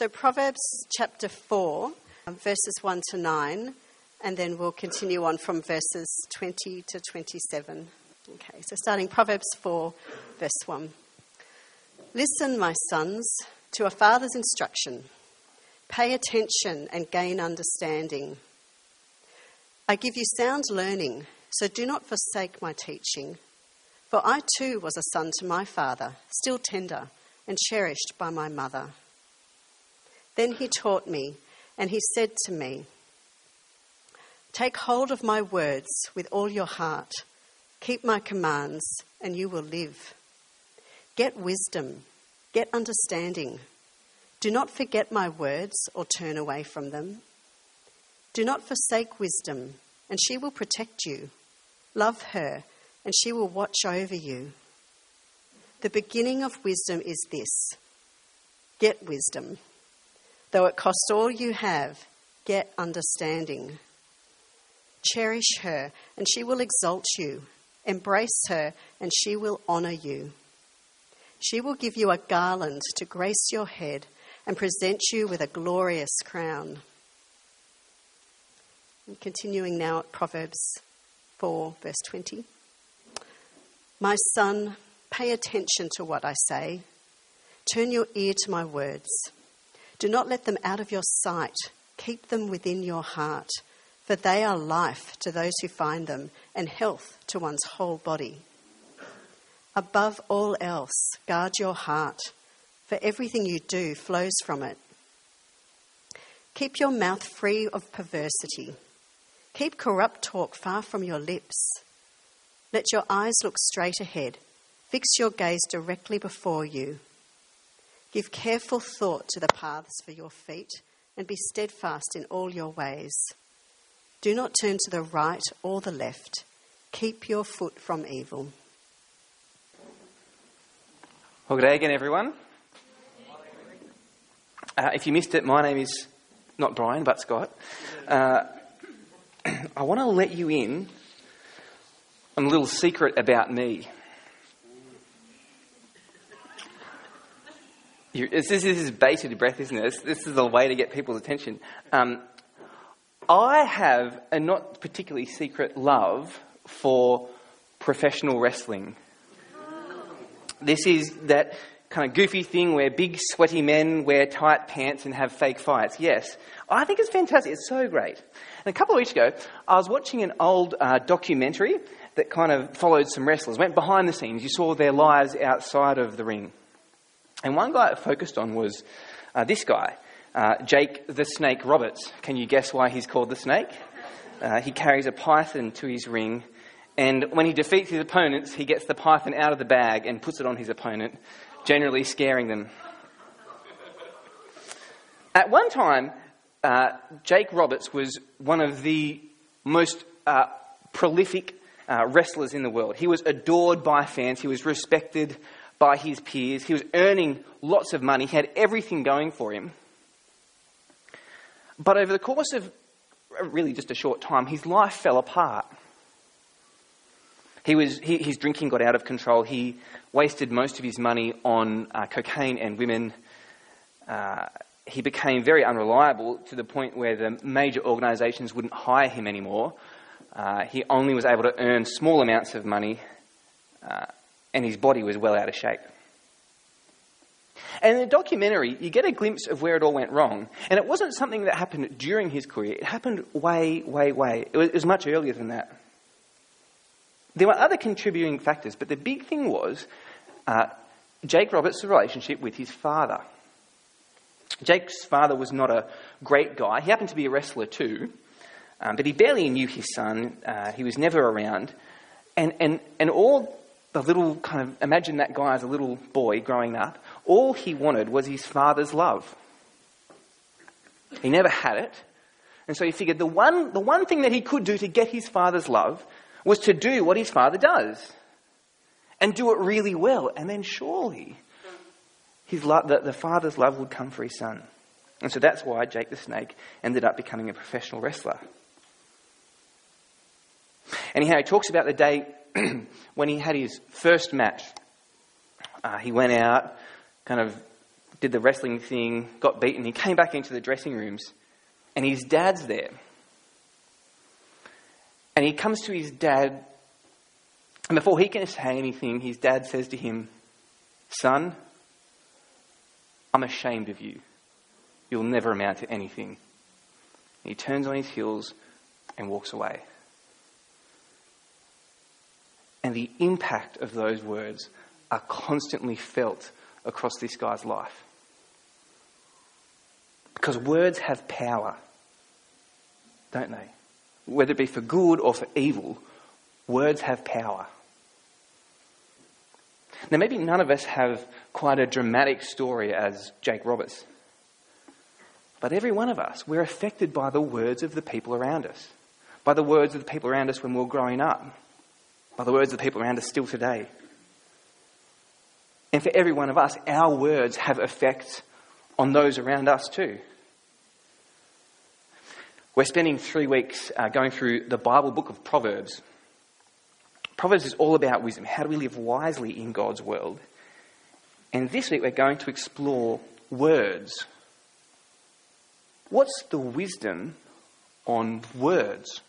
So Proverbs chapter 4, verses 1 to 9, and then we'll continue on from verses 20 to 27. Okay, so starting Proverbs 4, verse 1. Listen, my sons, to a father's instruction. Pay attention and gain understanding. I give you sound learning, so do not forsake my teaching. For I too was a son to my father, still tender and cherished by my mother. Then he taught me, and he said to me, take hold of my words with all your heart. Keep my commands, and you will live. Get wisdom, get understanding. Do not forget my words or turn away from them. Do not forsake wisdom, and she will protect you. Love her, and she will watch over you. The beginning of wisdom is this: get wisdom. Though it costs all you have, get understanding. Cherish her, and she will exalt you. Embrace her, and she will honour you. She will give you a garland to grace your head and present you with a glorious crown. And continuing now at Proverbs 4, verse 20. My son, pay attention to what I say. Turn your ear to my words. Do not let them out of your sight. Keep them within your heart, for they are life to those who find them and health to one's whole body. Above all else, guard your heart, for everything you do flows from it. Keep your mouth free of perversity. Keep corrupt talk far from your lips. Let your eyes look straight ahead. Fix your gaze directly before you. Give careful thought to the paths for your feet, and be steadfast in all your ways. Do not turn to the right or the left. Keep your foot from evil. Well, g'day again, everyone. If you missed it, my name is not Brian, but Scott. I want to let you in on a little secret about me. This is bated breath, isn't it? This is the way to get people's attention. I have a not particularly secret love for professional wrestling. This is that kind of goofy thing where big sweaty men wear tight pants and have fake fights. Yes, I think it's fantastic. It's so great. And a couple of weeks ago, I was watching an old documentary that kind of followed some wrestlers, went behind the scenes. You saw their lives outside of the ring. And one guy it focused on was this guy, Jake the Snake Roberts. Can you guess why he's called the Snake? He carries a python to his ring, and when he defeats his opponents, he gets the python out of the bag and puts it on his opponent, generally scaring them. At one time, Jake Roberts was one of the most prolific wrestlers in the world. He was adored by fans. He was respected by his peers. He was earning lots of money. He had everything going for him. But over the course of really just a short time, his life fell apart. His drinking got out of control. He wasted most of his money on cocaine and women. He became very unreliable to the point where the major organisations wouldn't hire him anymore. He only was able to earn small amounts of money, and his body was well out of shape. And in the documentary, you get a glimpse of where it all went wrong. And it wasn't something that happened during his career. It happened way. It was much earlier than that. There were other contributing factors, but the big thing was Jake Roberts' relationship with his father. Jake's father was not a great guy. He happened to be a wrestler too, but he barely knew his son. He was never around. And all the little kind of, imagine that guy as a little boy growing up, all he wanted was his father's love. He never had it. And so he figured the one thing that he could do to get his father's love was to do what his father does and do it really well. And then surely the father's love would come for his son. And so that's why Jake the Snake ended up becoming a professional wrestler. Anyhow, he talks about the day when he had his first match. He went out, kind of did the wrestling thing, got beaten. He came back into the dressing rooms and his dad's there. And he comes to his dad, and before he can say anything, his dad says to him, "Son, I'm ashamed of you. You'll never amount to anything." And he turns on his heels and walks away. And the impact of those words are constantly felt across this guy's life. Because words have power, don't they? Whether it be for good or for evil, words have power. Now, maybe none of us have quite a dramatic story as Jake Roberts. But every one of us, we're affected by the words of the people around us. By the words of the people around us when we were growing up. By the words of the people around us still today. And for every one of us, our words have effects on those around us too. We're spending 3 weeks going through the Bible book of Proverbs. Proverbs is all about wisdom. How do we live wisely in God's world? And this week we're going to explore words. What's the wisdom on words?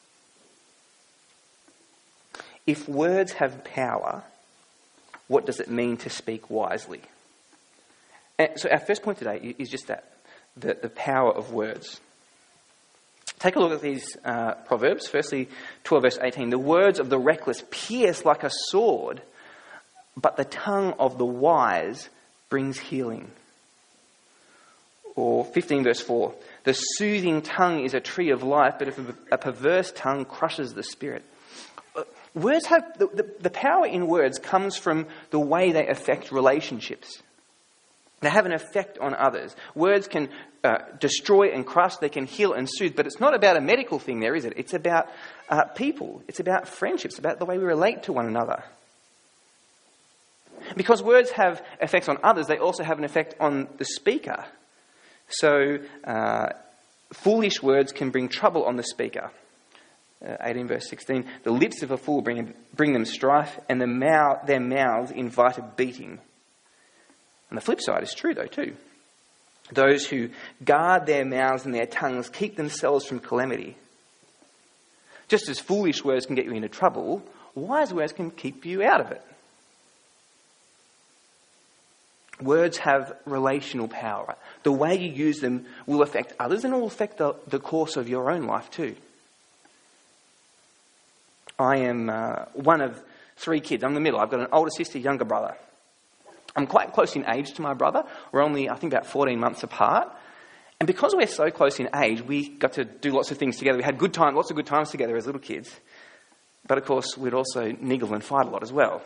If words have power, what does it mean to speak wisely? And so our first point today is just that, the power of words. Take a look at these Proverbs. Firstly, 12 verse 18. The words of the reckless pierce like a sword, but the tongue of the wise brings healing. Or 15 verse 4. The soothing tongue is a tree of life, but if a perverse tongue crushes the spirit. Words have the power in words comes from the way they affect relationships. They have an effect on others. Words can destroy and crush, they can heal and soothe, but it's not about a medical thing there, is it? It's about people. It's about friendships, about the way we relate to one another. Because words have effects on others, they also have an effect on the speaker. So foolish words can bring trouble on the speaker. 18 verse 16, the lips of a fool bring them strife, and their mouths invite a beating. And the flip side is true, though, too. Those who guard their mouths and their tongues keep themselves from calamity. Just as foolish words can get you into trouble, wise words can keep you out of it. Words have relational power. The way you use them will affect others, and it will affect the course of your own life, too. I am one of 3 kids. I'm the middle. I've got an older sister, younger brother. I'm quite close in age to my brother. We're only, I think, about 14 months apart. And because we're so close in age, we got to do lots of things together. We had lots of good times together as little kids. But, of course, we'd also niggle and fight a lot as well.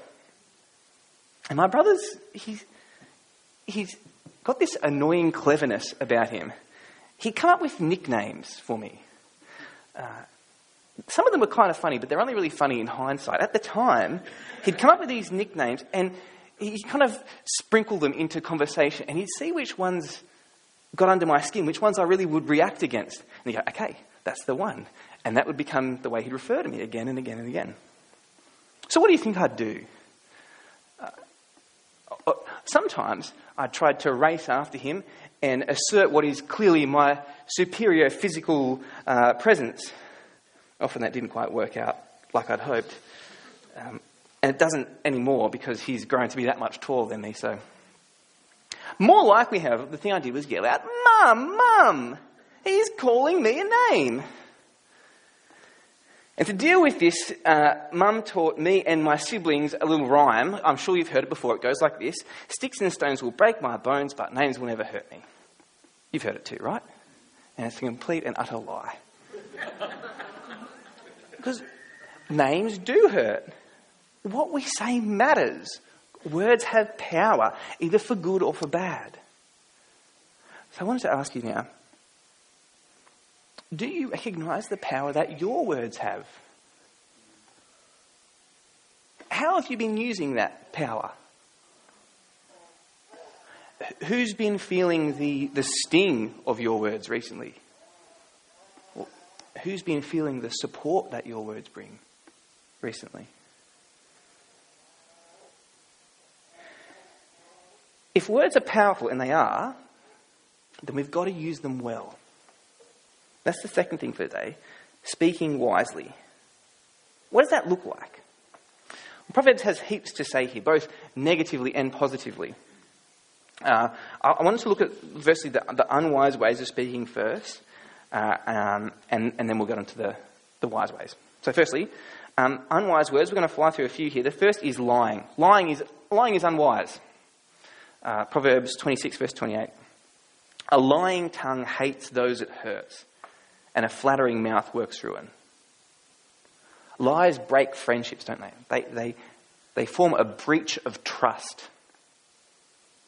And my brother's, he's got this annoying cleverness about him. He'd come up with nicknames for me. Some of them were kind of funny, but they're only really funny in hindsight. At the time, he'd come up with these nicknames and he kind of sprinkled them into conversation, and he'd see which ones got under my skin, which ones I really would react against. And he'd go, "Okay, that's the one." And that would become the way he'd refer to me again and again and again. So what do you think I'd do? Sometimes I tried to race after him and assert what is clearly my superior physical presence. Often that didn't quite work out like I'd hoped. And it doesn't anymore because he's grown to be that much taller than me. So more likely, however, the thing I did was yell out, Mum, he's calling me a name. And to deal with this, Mum taught me and my siblings a little rhyme. I'm sure you've heard it before. It goes like this. Sticks and stones will break my bones, but names will never hurt me. You've heard it too, right? And it's a complete and utter lie. Because names do hurt. What we say matters. Words have power, either for good or for bad. So I wanted to ask you now, do you recognise the power that your words have? How have you been using that power? Who's been feeling the sting of your words recently? Who's been feeling the support that your words bring recently? If words are powerful, and they are, then we've got to use them well. That's the second thing for today, speaking wisely. What does that look like? Proverbs has heaps to say here, both negatively and positively. I wanted to look at, firstly, the unwise ways of speaking first, and then we'll get on to the wise ways. So firstly, unwise words. We're going to fly through a few here. The first is lying. Lying is unwise. Proverbs 26, verse 28. A lying tongue hates those it hurts, and a flattering mouth works ruin. Lies break friendships, don't they? They form a breach of trust.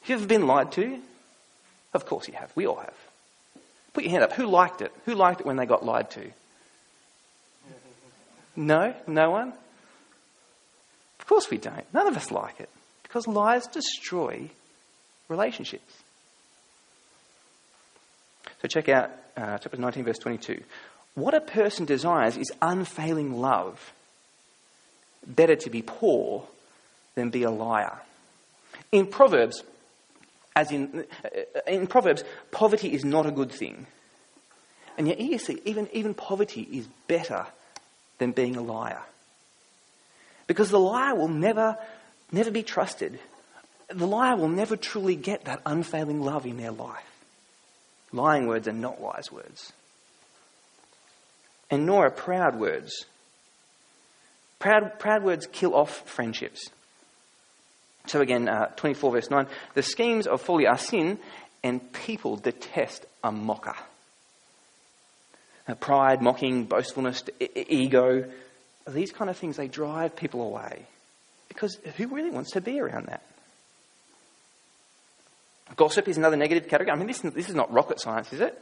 Have you ever been lied to? Of course you have. We all have. Put your hand up. Who liked it? Who liked it when they got lied to? No? No one? Of course we don't. None of us like it. Because lies destroy relationships. So check out chapter 19, verse 22. What a person desires is unfailing love. Better to be poor than be a liar. In Proverbs, poverty is not a good thing. And yet you see, even poverty is better than being a liar. Because the liar will never be trusted. The liar will never truly get that unfailing love in their life. Lying words are not wise words. And nor are proud words. Proud words kill off friendships. So again, 24 verse 9, the schemes of folly are sin, and people detest a mocker. Pride, mocking, boastfulness, ego, these kind of things, they drive people away. Because who really wants to be around that? Gossip is another negative category. I mean, this is not rocket science, is it?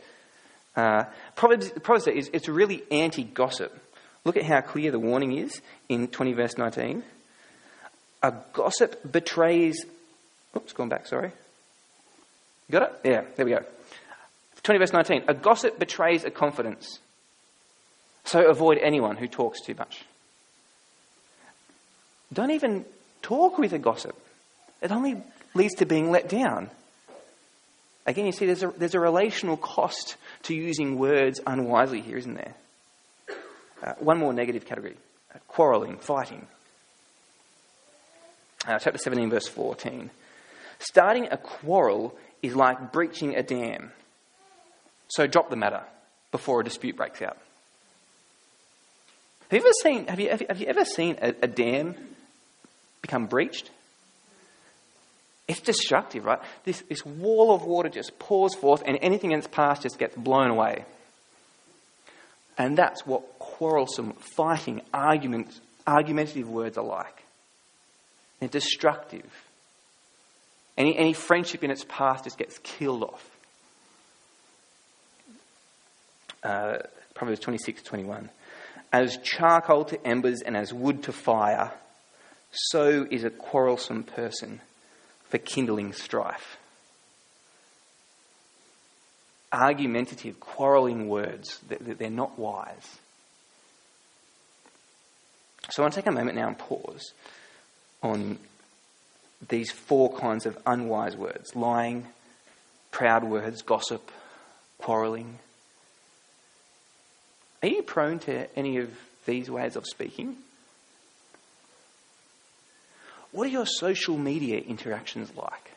Proverbs is it's really anti-gossip. Look at how clear the warning is in 20 verse 19. A gossip betrays... Oops, gone back, sorry. You got it? Yeah, there we go. 20 verse 19. A gossip betrays a confidence. So avoid anyone who talks too much. Don't even talk with a gossip. It only leads to being let down. Again, you see, there's a relational cost to using words unwisely here, isn't there? One more negative category. Quarrelling, fighting. Chapter 17, verse 14. Starting a quarrel is like breaching a dam. So drop the matter before a dispute breaks out. Have you ever seen a dam become breached? It's destructive, right? This wall of water just pours forth, and anything in its path just gets blown away. And that's what quarrelsome, fighting, argumentative words are like. They're destructive. Any friendship in its path just gets killed off. Proverbs 26:21. As charcoal to embers and as wood to fire, so is a quarrelsome person for kindling strife. Argumentative, quarrelling words, they're not wise. So I want to take a moment now and pause on these four kinds of unwise words: lying, proud words, gossip, quarrelling. Are you prone to any of these ways of speaking? What are your social media interactions like?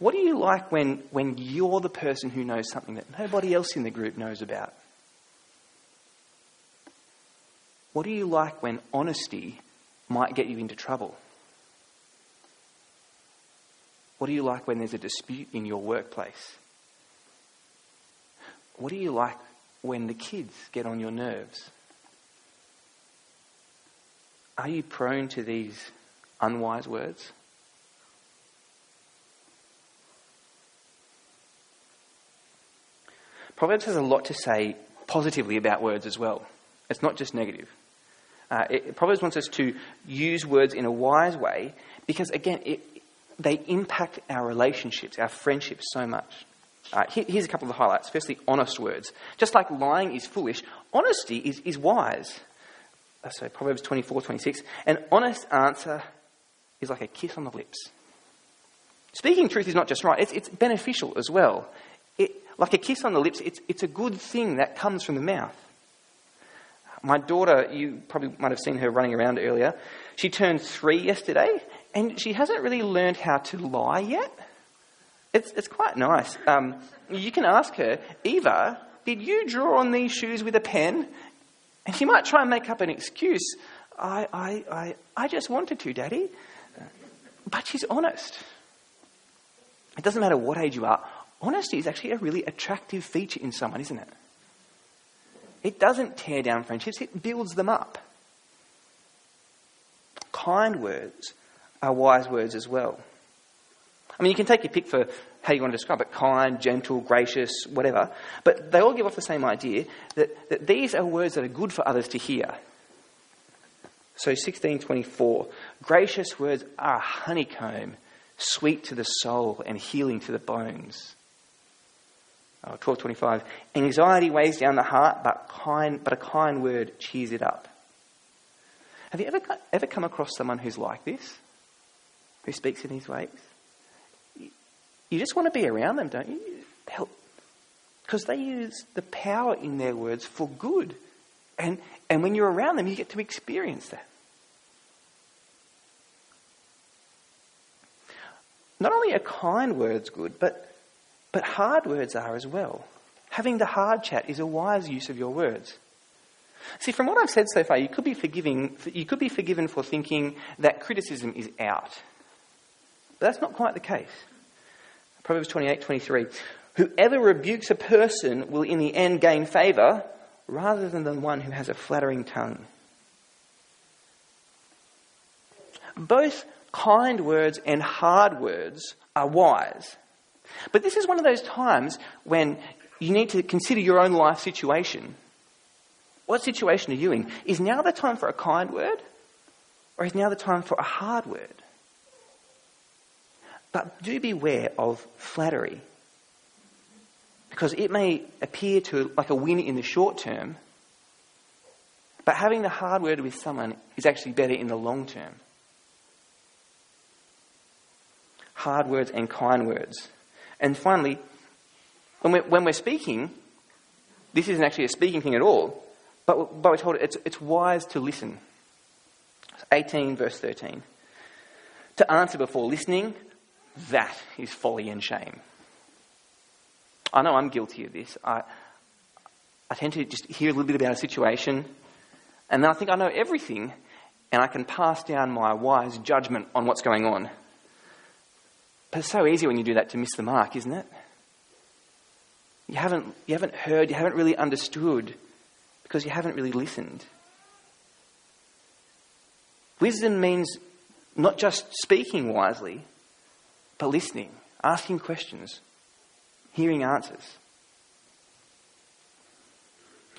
What do you like when you're the person who knows something that nobody else in the group knows about? What do you like when honesty might get you into trouble? What do you like when there's a dispute in your workplace? What do you like when the kids get on your nerves? Are you prone to these unwise words? Proverbs has a lot to say positively about words as well. It's not just negative. Proverbs wants us to use words in a wise way because, again, they impact our relationships, our friendships so much. Here's a couple of the highlights. Firstly, honest words. Just like lying is foolish, honesty is wise. So Proverbs 24:26. An honest answer is like a kiss on the lips. Speaking truth is not just right, it's beneficial as well. Like a kiss on the lips, it's a good thing that comes from the mouth. My daughter, you probably might have seen her running around earlier. She turned 3 yesterday, and she hasn't really learned how to lie yet. It's quite nice. You can ask her, Eva, did you draw on these shoes with a pen? And she might try and make up an excuse. I just wanted to, Daddy. But she's honest. It doesn't matter what age you are. Honesty is actually a really attractive feature in someone, isn't it? It doesn't tear down friendships, it builds them up. Kind words are wise words as well. I mean, you can take your pick for how you want to describe it, kind, gentle, gracious, whatever, but they all give off the same idea that these are words that are good for others to hear. So 16:24, gracious words are a honeycomb, sweet to the soul and healing to the bones. 12:25, anxiety weighs down the heart, but a kind word cheers it up. Have you ever come across someone who's like this, who speaks in these ways? You just want to be around them, don't you? Help, because they use the power in their words for good, and when you're around them, you get to experience that. Not only are kind words good, but hard words are as well. Having the hard chat is a wise use of your words. See, from what I've said so far, you could be forgiven for thinking that criticism is out. But that's not quite the case. Proverbs 28:23, whoever rebukes a person will in the end gain favour rather than the one who has a flattering tongue. Both kind words and hard words are wise. But this is one of those times when you need to consider your own life situation. What situation are you in? Is now the time for a kind word, or is now the time for a hard word? But do beware of flattery, because it may appear to like a win in the short term, but having the hard word with someone is actually better in the long term. Hard words and kind words. And finally, when we're speaking, this isn't actually a speaking thing at all, but we're told it's wise to listen. 18:13. To answer before listening, that is folly and shame. I know I'm guilty of this. I tend to just hear a little bit about a situation, and then I think I know everything, and I can pass down my wise judgment on what's going on. But it's so easy when you do that to miss the mark, isn't it? You haven't heard, you haven't really understood, because you haven't really listened. Wisdom means not just speaking wisely, but listening, asking questions, hearing answers.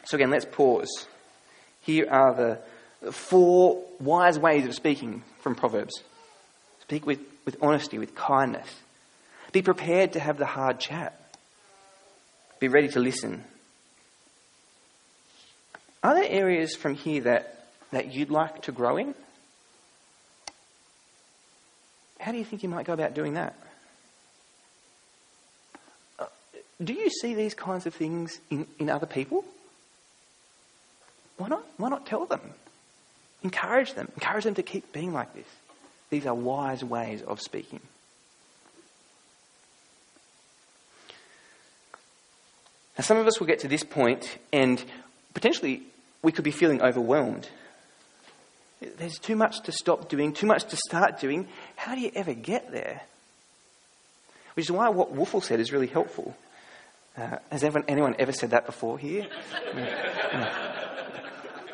So again, let's pause. Here are the 4 wise ways of speaking from Proverbs. Speak with honesty, with kindness. Be prepared to have the hard chat. Be ready to listen. Are there areas from here that you'd like to grow in? How do you think you might go about doing that? Do you see these kinds of things in other people? Why not tell them? Encourage them. Encourage them to keep being like this. These are wise ways of speaking. Now, some of us will get to this point and potentially we could be feeling overwhelmed. There's too much to stop doing, too much to start doing. How do you ever get there? Which is why what Woofle said is really helpful. Has anyone ever said that before here?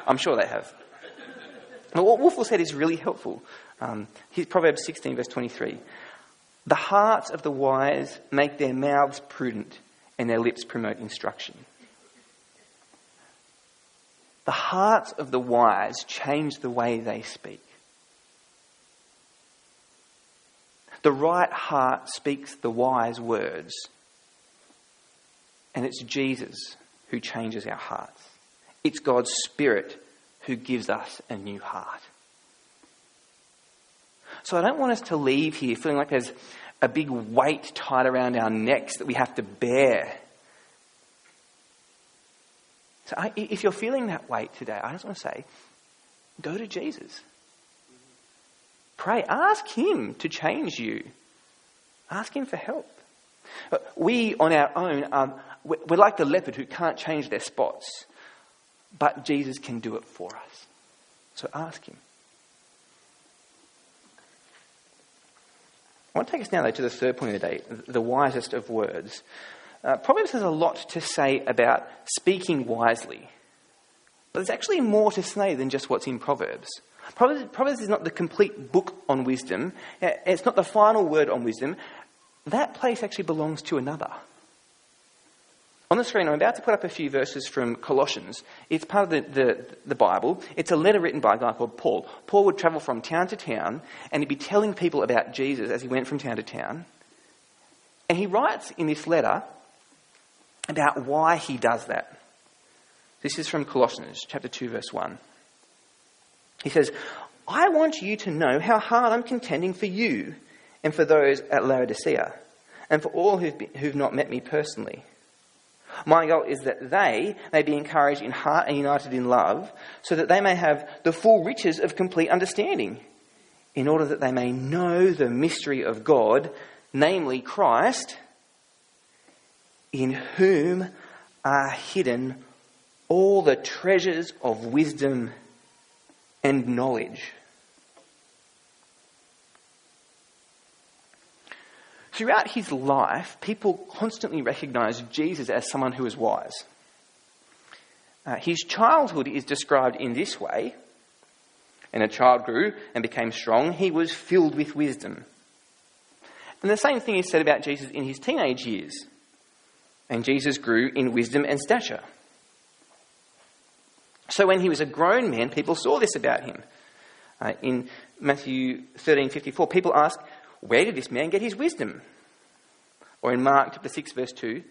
I'm sure they have. But what Woofle said is really helpful. Here's Proverbs 16:23. The hearts of the wise make their mouths prudent, and their lips promote instruction. The hearts of the wise change the way they speak. The right heart speaks the wise words. And it's Jesus who changes our hearts. It's God's Spirit who gives us a new heart. So I don't want us to leave here feeling like there's a big weight tied around our necks that we have to bear. So if you're feeling that weight today, I just want to say, go to Jesus. Pray. Ask him to change you. Ask him for help. We, on our own, we're like the leopard who can't change their spots. But Jesus can do it for us. So ask him. I want to take us now, though, to the third point of the day, the wisest of words. Proverbs has a lot to say about speaking wisely. But there's actually more to say than just what's in Proverbs. Proverbs is not the complete book on wisdom. It's not the final word on wisdom. That place actually belongs to another. On the screen, I'm about to put up a few verses from Colossians. It's part of the Bible. It's a letter written by a guy called Paul. Paul would travel from town to town, and he'd be telling people about Jesus as he went from town to town. And he writes in this letter about why he does that. This is from Colossians, chapter 2, verse 1. He says, I want you to know how hard I'm contending for you and for those at Laodicea and for all who've not met me personally. My goal is that they may be encouraged in heart and united in love so that they may have the full riches of complete understanding in order that they may know the mystery of God, namely Christ, in whom are hidden all the treasures of wisdom and knowledge. Throughout his life, people constantly recognised Jesus as someone who was wise. His childhood is described in this way. And a child grew and became strong. He was filled with wisdom. And the same thing is said about Jesus in his teenage years. And Jesus grew in wisdom and stature. So when he was a grown man, people saw this about him. In Matthew 13:54, people asked, where did this man get his wisdom? Or in Mark chapter 6, verse 2,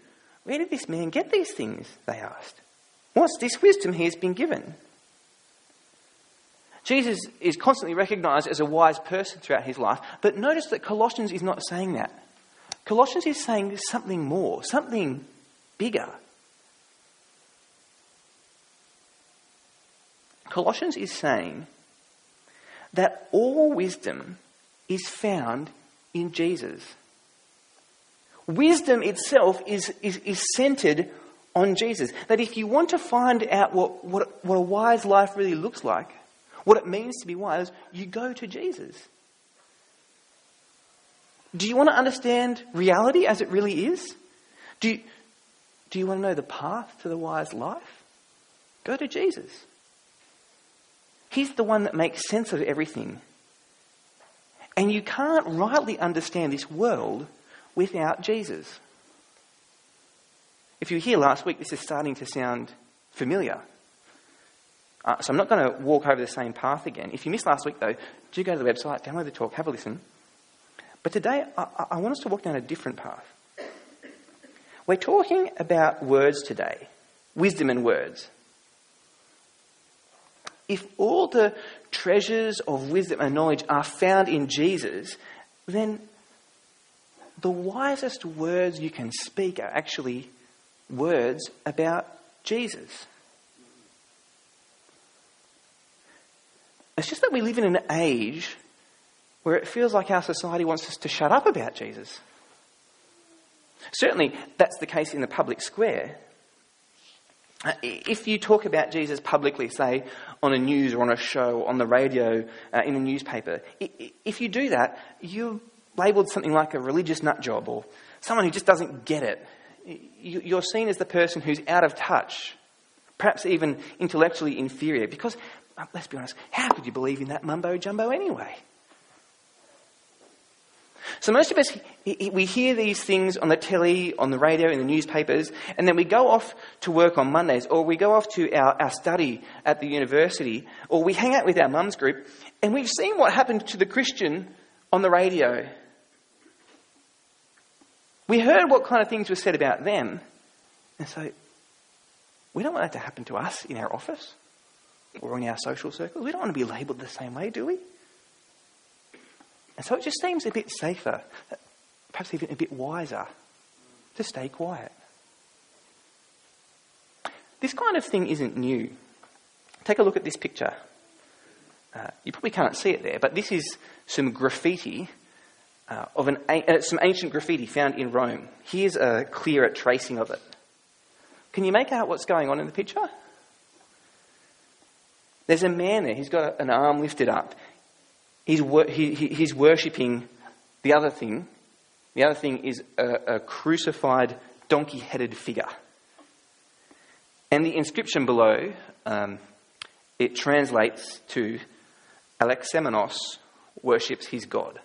where did this man get these things, they asked. What's this wisdom he has been given? Jesus is constantly recognised as a wise person throughout his life, but notice that Colossians is not saying that. Colossians is saying something more, something bigger. Colossians is saying that all wisdom is found in Jesus. Wisdom itself is centred on Jesus. That if you want to find out what a wise life really looks like, what it means to be wise, you go to Jesus. Do you want to understand reality as it really is? Do you want to know the path to the wise life? Go to Jesus. He's the one that makes sense of everything. And you can't rightly understand this world without Jesus. If you were here last week, this is starting to sound familiar. So I'm not going to walk over the same path again. If you missed last week, though, do go to the website, download the talk, have a listen. But today, I want us to walk down a different path. We're talking about words today, wisdom and words. If all the treasures of wisdom and knowledge are found in Jesus, then the wisest words you can speak are actually words about Jesus. It's just that we live in an age where it feels like our society wants us to shut up about Jesus. Certainly, that's the case in the public square. If you talk about Jesus publicly, say, on a news or on a show, on the radio, in a newspaper, if you do that, you're labelled something like a religious nut job or someone who just doesn't get it. You're seen as the person who's out of touch, perhaps even intellectually inferior, because, let's be honest, how could you believe in that mumbo-jumbo anyway? So most of us, we hear these things on the telly, on the radio, in the newspapers, and then we go off to work on Mondays, or we go off to our study at the university, or we hang out with our mum's group, and we've seen what happened to the Christian on the radio. We heard what kind of things were said about them, and so we don't want that to happen to us in our office or in our social circle. We don't want to be labelled the same way, do we? And so it just seems a bit safer. perhaps even a bit wiser to stay quiet. This kind of thing isn't new. Take a look at this picture. You probably can't see it there, but this is some graffiti some ancient graffiti found in Rome. Here's a clearer tracing of it. Can you make out what's going on in the picture? There's a man there. He's got an arm lifted up. He's worshipping the other thing. The other thing is a crucified, donkey-headed figure. And the inscription below, it translates to Alexamenos worships his God.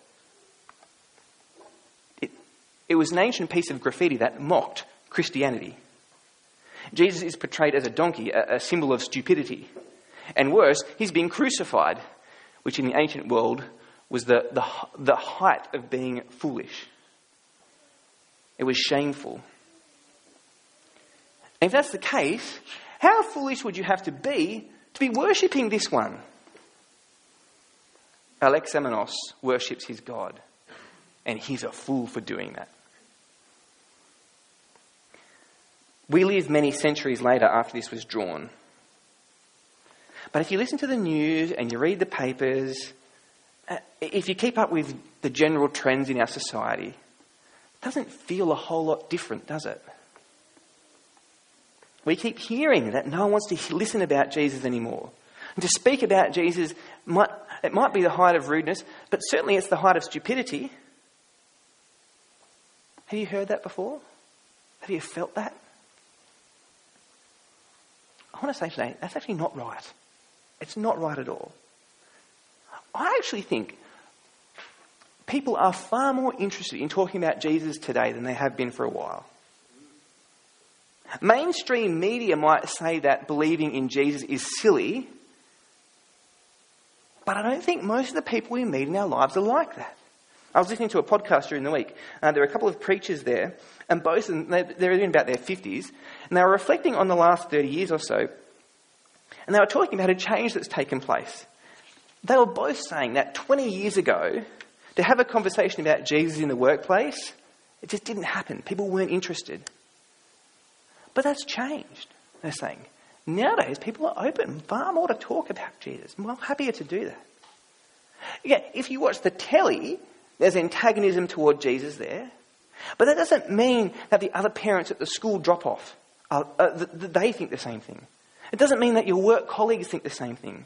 It was an ancient piece of graffiti that mocked Christianity. Jesus is portrayed as a donkey, a symbol of stupidity. And worse, he's being crucified, which in the ancient world was the height of being foolish. It was shameful. And if that's the case, how foolish would you have to be worshipping this one? Alexamenos worships his God, and he's a fool for doing that. We live many centuries later after this was drawn. But if you listen to the news and you read the papers, if you keep up with the general trends in our society, it doesn't feel a whole lot different, does it? We keep hearing that no one wants to listen about Jesus anymore. And to speak about Jesus, it might be the height of rudeness, but certainly it's the height of stupidity. Have you heard that before? Have you felt that? I want to say today, that's actually not right. It's not right at all. I actually think people are far more interested in talking about Jesus today than they have been for a while. Mainstream media might say that believing in Jesus is silly, but I don't think most of the people we meet in our lives are like that. I was listening to a podcast during the week, and there were a couple of preachers there, and both of them, they were in about their 50s, and they were reflecting on the last 30 years or so, and they were talking about a change that's taken place. They were both saying that 20 years ago, to have a conversation about Jesus in the workplace, it just didn't happen. People weren't interested. But that's changed, they're saying. Nowadays, people are open, far more to talk about Jesus. I'm well happier to do that. Yeah, if you watch the telly, there's antagonism toward Jesus there. But that doesn't mean that the other parents at the school drop-off, they think the same thing. It doesn't mean that your work colleagues think the same thing.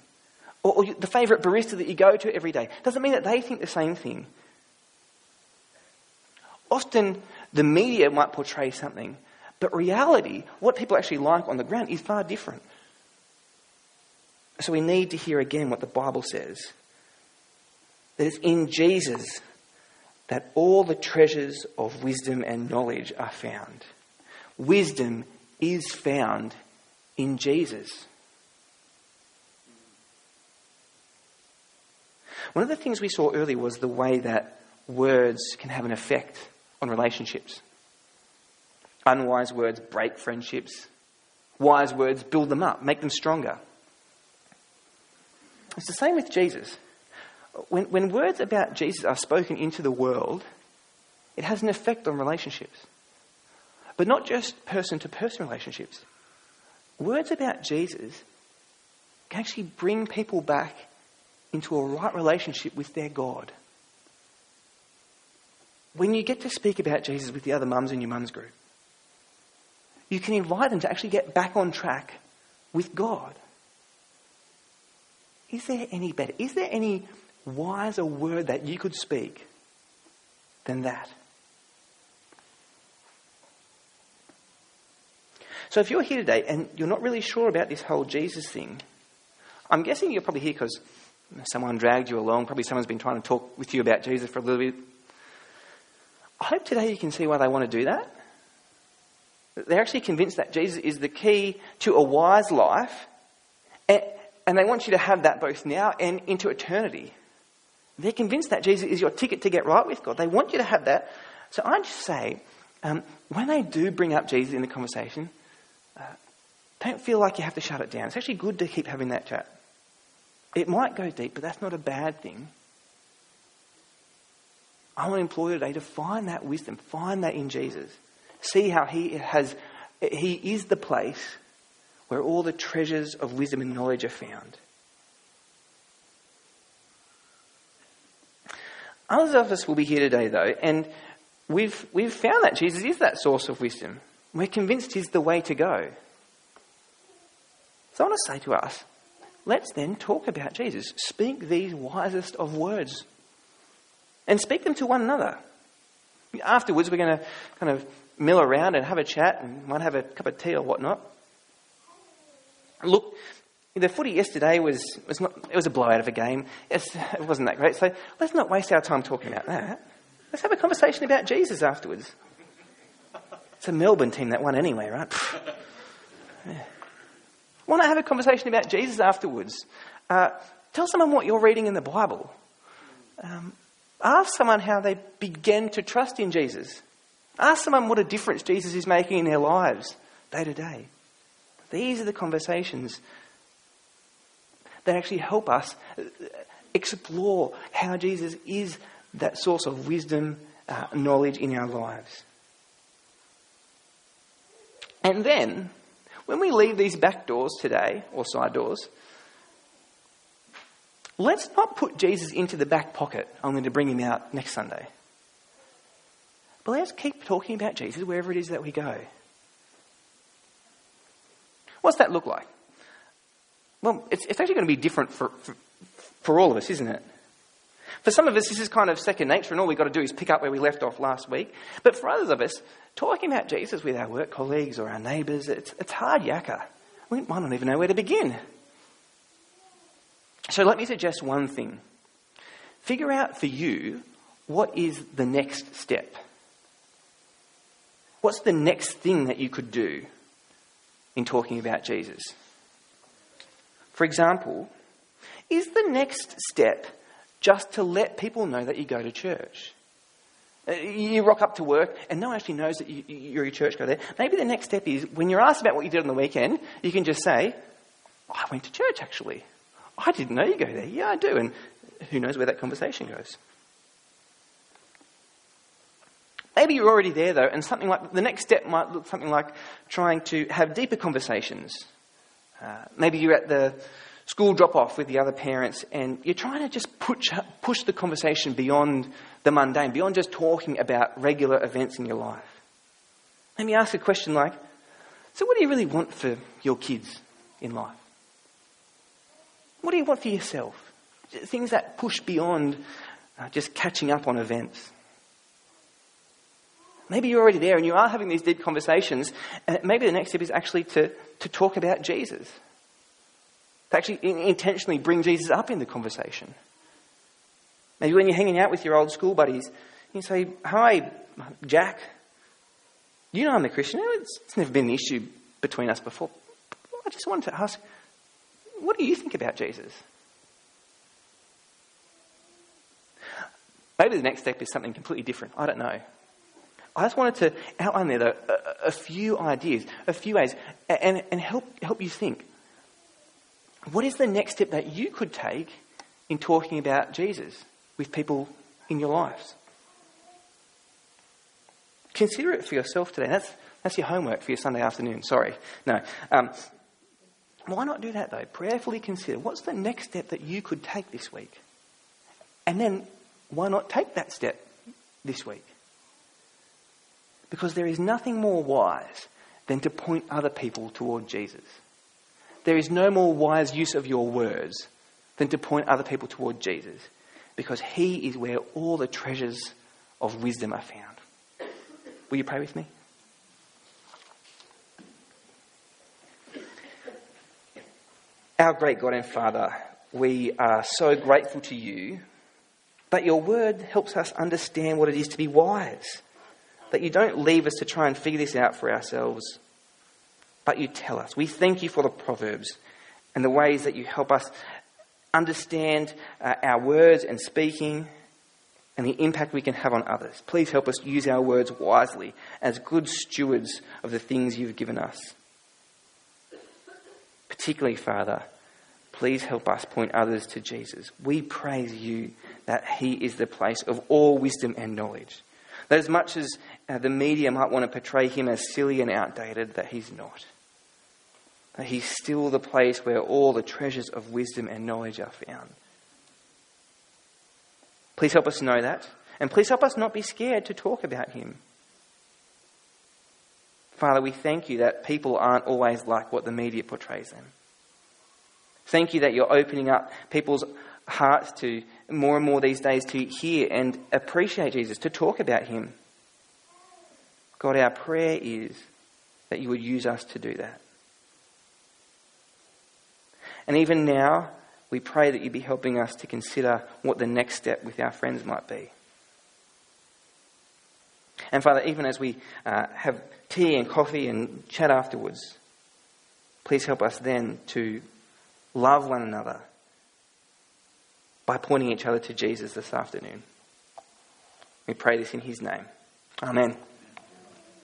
Or the favourite barista that you go to every day. It doesn't mean that they think the same thing. Often the media might portray something, but reality, what people actually like on the ground, is far different. So we need to hear again what the Bible says. That it's in Jesus that all the treasures of wisdom and knowledge are found. Wisdom is found in Jesus. One of the things we saw earlier was the way that words can have an effect on relationships. Unwise words break friendships. Wise words build them up, make them stronger. It's the same with Jesus. When words about Jesus are spoken into the world, it has an effect on relationships. But not just person-to-person relationships. Words about Jesus can actually bring people back into a right relationship with their God. When you get to speak about Jesus with the other mums in your mums group, you can invite them to actually get back on track with God. Is there any better? Is there any wiser word that you could speak than that? So if you're here today and you're not really sure about this whole Jesus thing, I'm guessing you're probably here because someone dragged you along, probably someone's been trying to talk with you about Jesus for a little bit. I hope today you can see why they want to do that. They're actually convinced that Jesus is the key to a wise life, and they want you to have that both now and into eternity. They're convinced that Jesus is your ticket to get right with God. They want you to have that. So I just say, when they do bring up Jesus in the conversation, don't feel like you have to shut it down. It's actually good to keep having that chat. It might go deep, but that's not a bad thing. I want to implore you today to find that wisdom, find that in Jesus. See how he is the place where all the treasures of wisdom and knowledge are found. Others of us will be here today, though, and we've found that Jesus is that source of wisdom. We're convinced he's the way to go. So I want to say to us, let's then talk about Jesus. Speak these wisest of words and speak them to one another. Afterwards, we're going to kind of mill around and have a chat and might have a cup of tea or whatnot. Look, the footy yesterday was a blowout of a game. It wasn't that great. So let's not waste our time talking about that. Let's have a conversation about Jesus afterwards. It's a Melbourne team that won anyway, right? Yeah. Why not have a conversation about Jesus afterwards? Tell someone what you're reading in the Bible. Ask someone how they began to trust in Jesus. Ask someone what a difference Jesus is making in their lives day to day. These are the conversations that actually help us explore how Jesus is that source of wisdom, knowledge in our lives. And then, when we leave these back doors today, or side doors, let's not put Jesus into the back pocket. I'm going to bring him out next Sunday. But let's keep talking about Jesus wherever it is that we go. What's that look like? Well, it's actually going to be different for all of us, isn't it? For some of us, this is kind of second nature, and all we've got to do is pick up where we left off last week. But for others of us, talking about Jesus with our work colleagues or our neighbours, it's hard yakka. We might not even know where to begin. So let me suggest one thing. Figure out for you, what is the next step? What's the next thing that you could do in talking about Jesus? For example, is the next step just to let people know that you go to church? You rock up to work and no one actually knows that you're a church goer there. Maybe the next step is, when you're asked about what you did on the weekend, you can just say, I went to church actually. I didn't know you go there. Yeah, I do. And who knows where that conversation goes. Maybe you're already there though, and something like the next step might look something like trying to have deeper conversations. Maybe you're at the school drop-off with the other parents and you're trying to just push the conversation beyond the mundane, beyond just talking about regular events in your life. Let me ask a question like, so what do you really want for your kids in life? What do you want for yourself? Things that push beyond just catching up on events. Maybe you're already there and you are having these deep conversations, and maybe the next step is actually to talk about Jesus. To actually intentionally bring Jesus up in the conversation. Maybe when you're hanging out with your old school buddies, you say, hi, Jack, you know I'm a Christian. It's never been an issue between us before. I just wanted to ask, what do you think about Jesus? Maybe the next step is something completely different. I don't know. I just wanted to outline there, though, a few ideas, a few ways, and help you think. What is the next step that you could take in talking about Jesus with people in your lives? Consider it for yourself today. That's your homework for your Sunday afternoon. Sorry. No. Why not do that, though? Prayerfully consider, what's the next step that you could take this week? And then, why not take that step this week? Because there is nothing more wise than to point other people toward Jesus. There is no more wise use of your words than to point other people toward Jesus, because he is where all the treasures of wisdom are found. Will you pray with me? Our great God and Father, we are so grateful to you that your word helps us understand what it is to be wise. That you don't leave us to try and figure this out for ourselves, but you tell us. We thank you for the Proverbs and the ways that you help us understand our words and speaking and the impact we can have on others. Please help us use our words wisely as good stewards of the things you've given us. Particularly, Father, please help us point others to Jesus. We praise you that he is the place of all wisdom and knowledge. That as much as the media might want to portray him as silly and outdated, that he's not. That he's still the place where all the treasures of wisdom and knowledge are found. Please help us know that. And please help us not be scared to talk about him. Father, we thank you that people aren't always like what the media portrays them. Thank you that you're opening up people's hearts to more and more these days to hear and appreciate Jesus, to talk about him. God, our prayer is that you would use us to do that. And even now, we pray that you'd be helping us to consider what the next step with our friends might be. And Father, even as we have tea and coffee and chat afterwards, please help us then to love one another by pointing each other to Jesus this afternoon. We pray this in his name. Amen.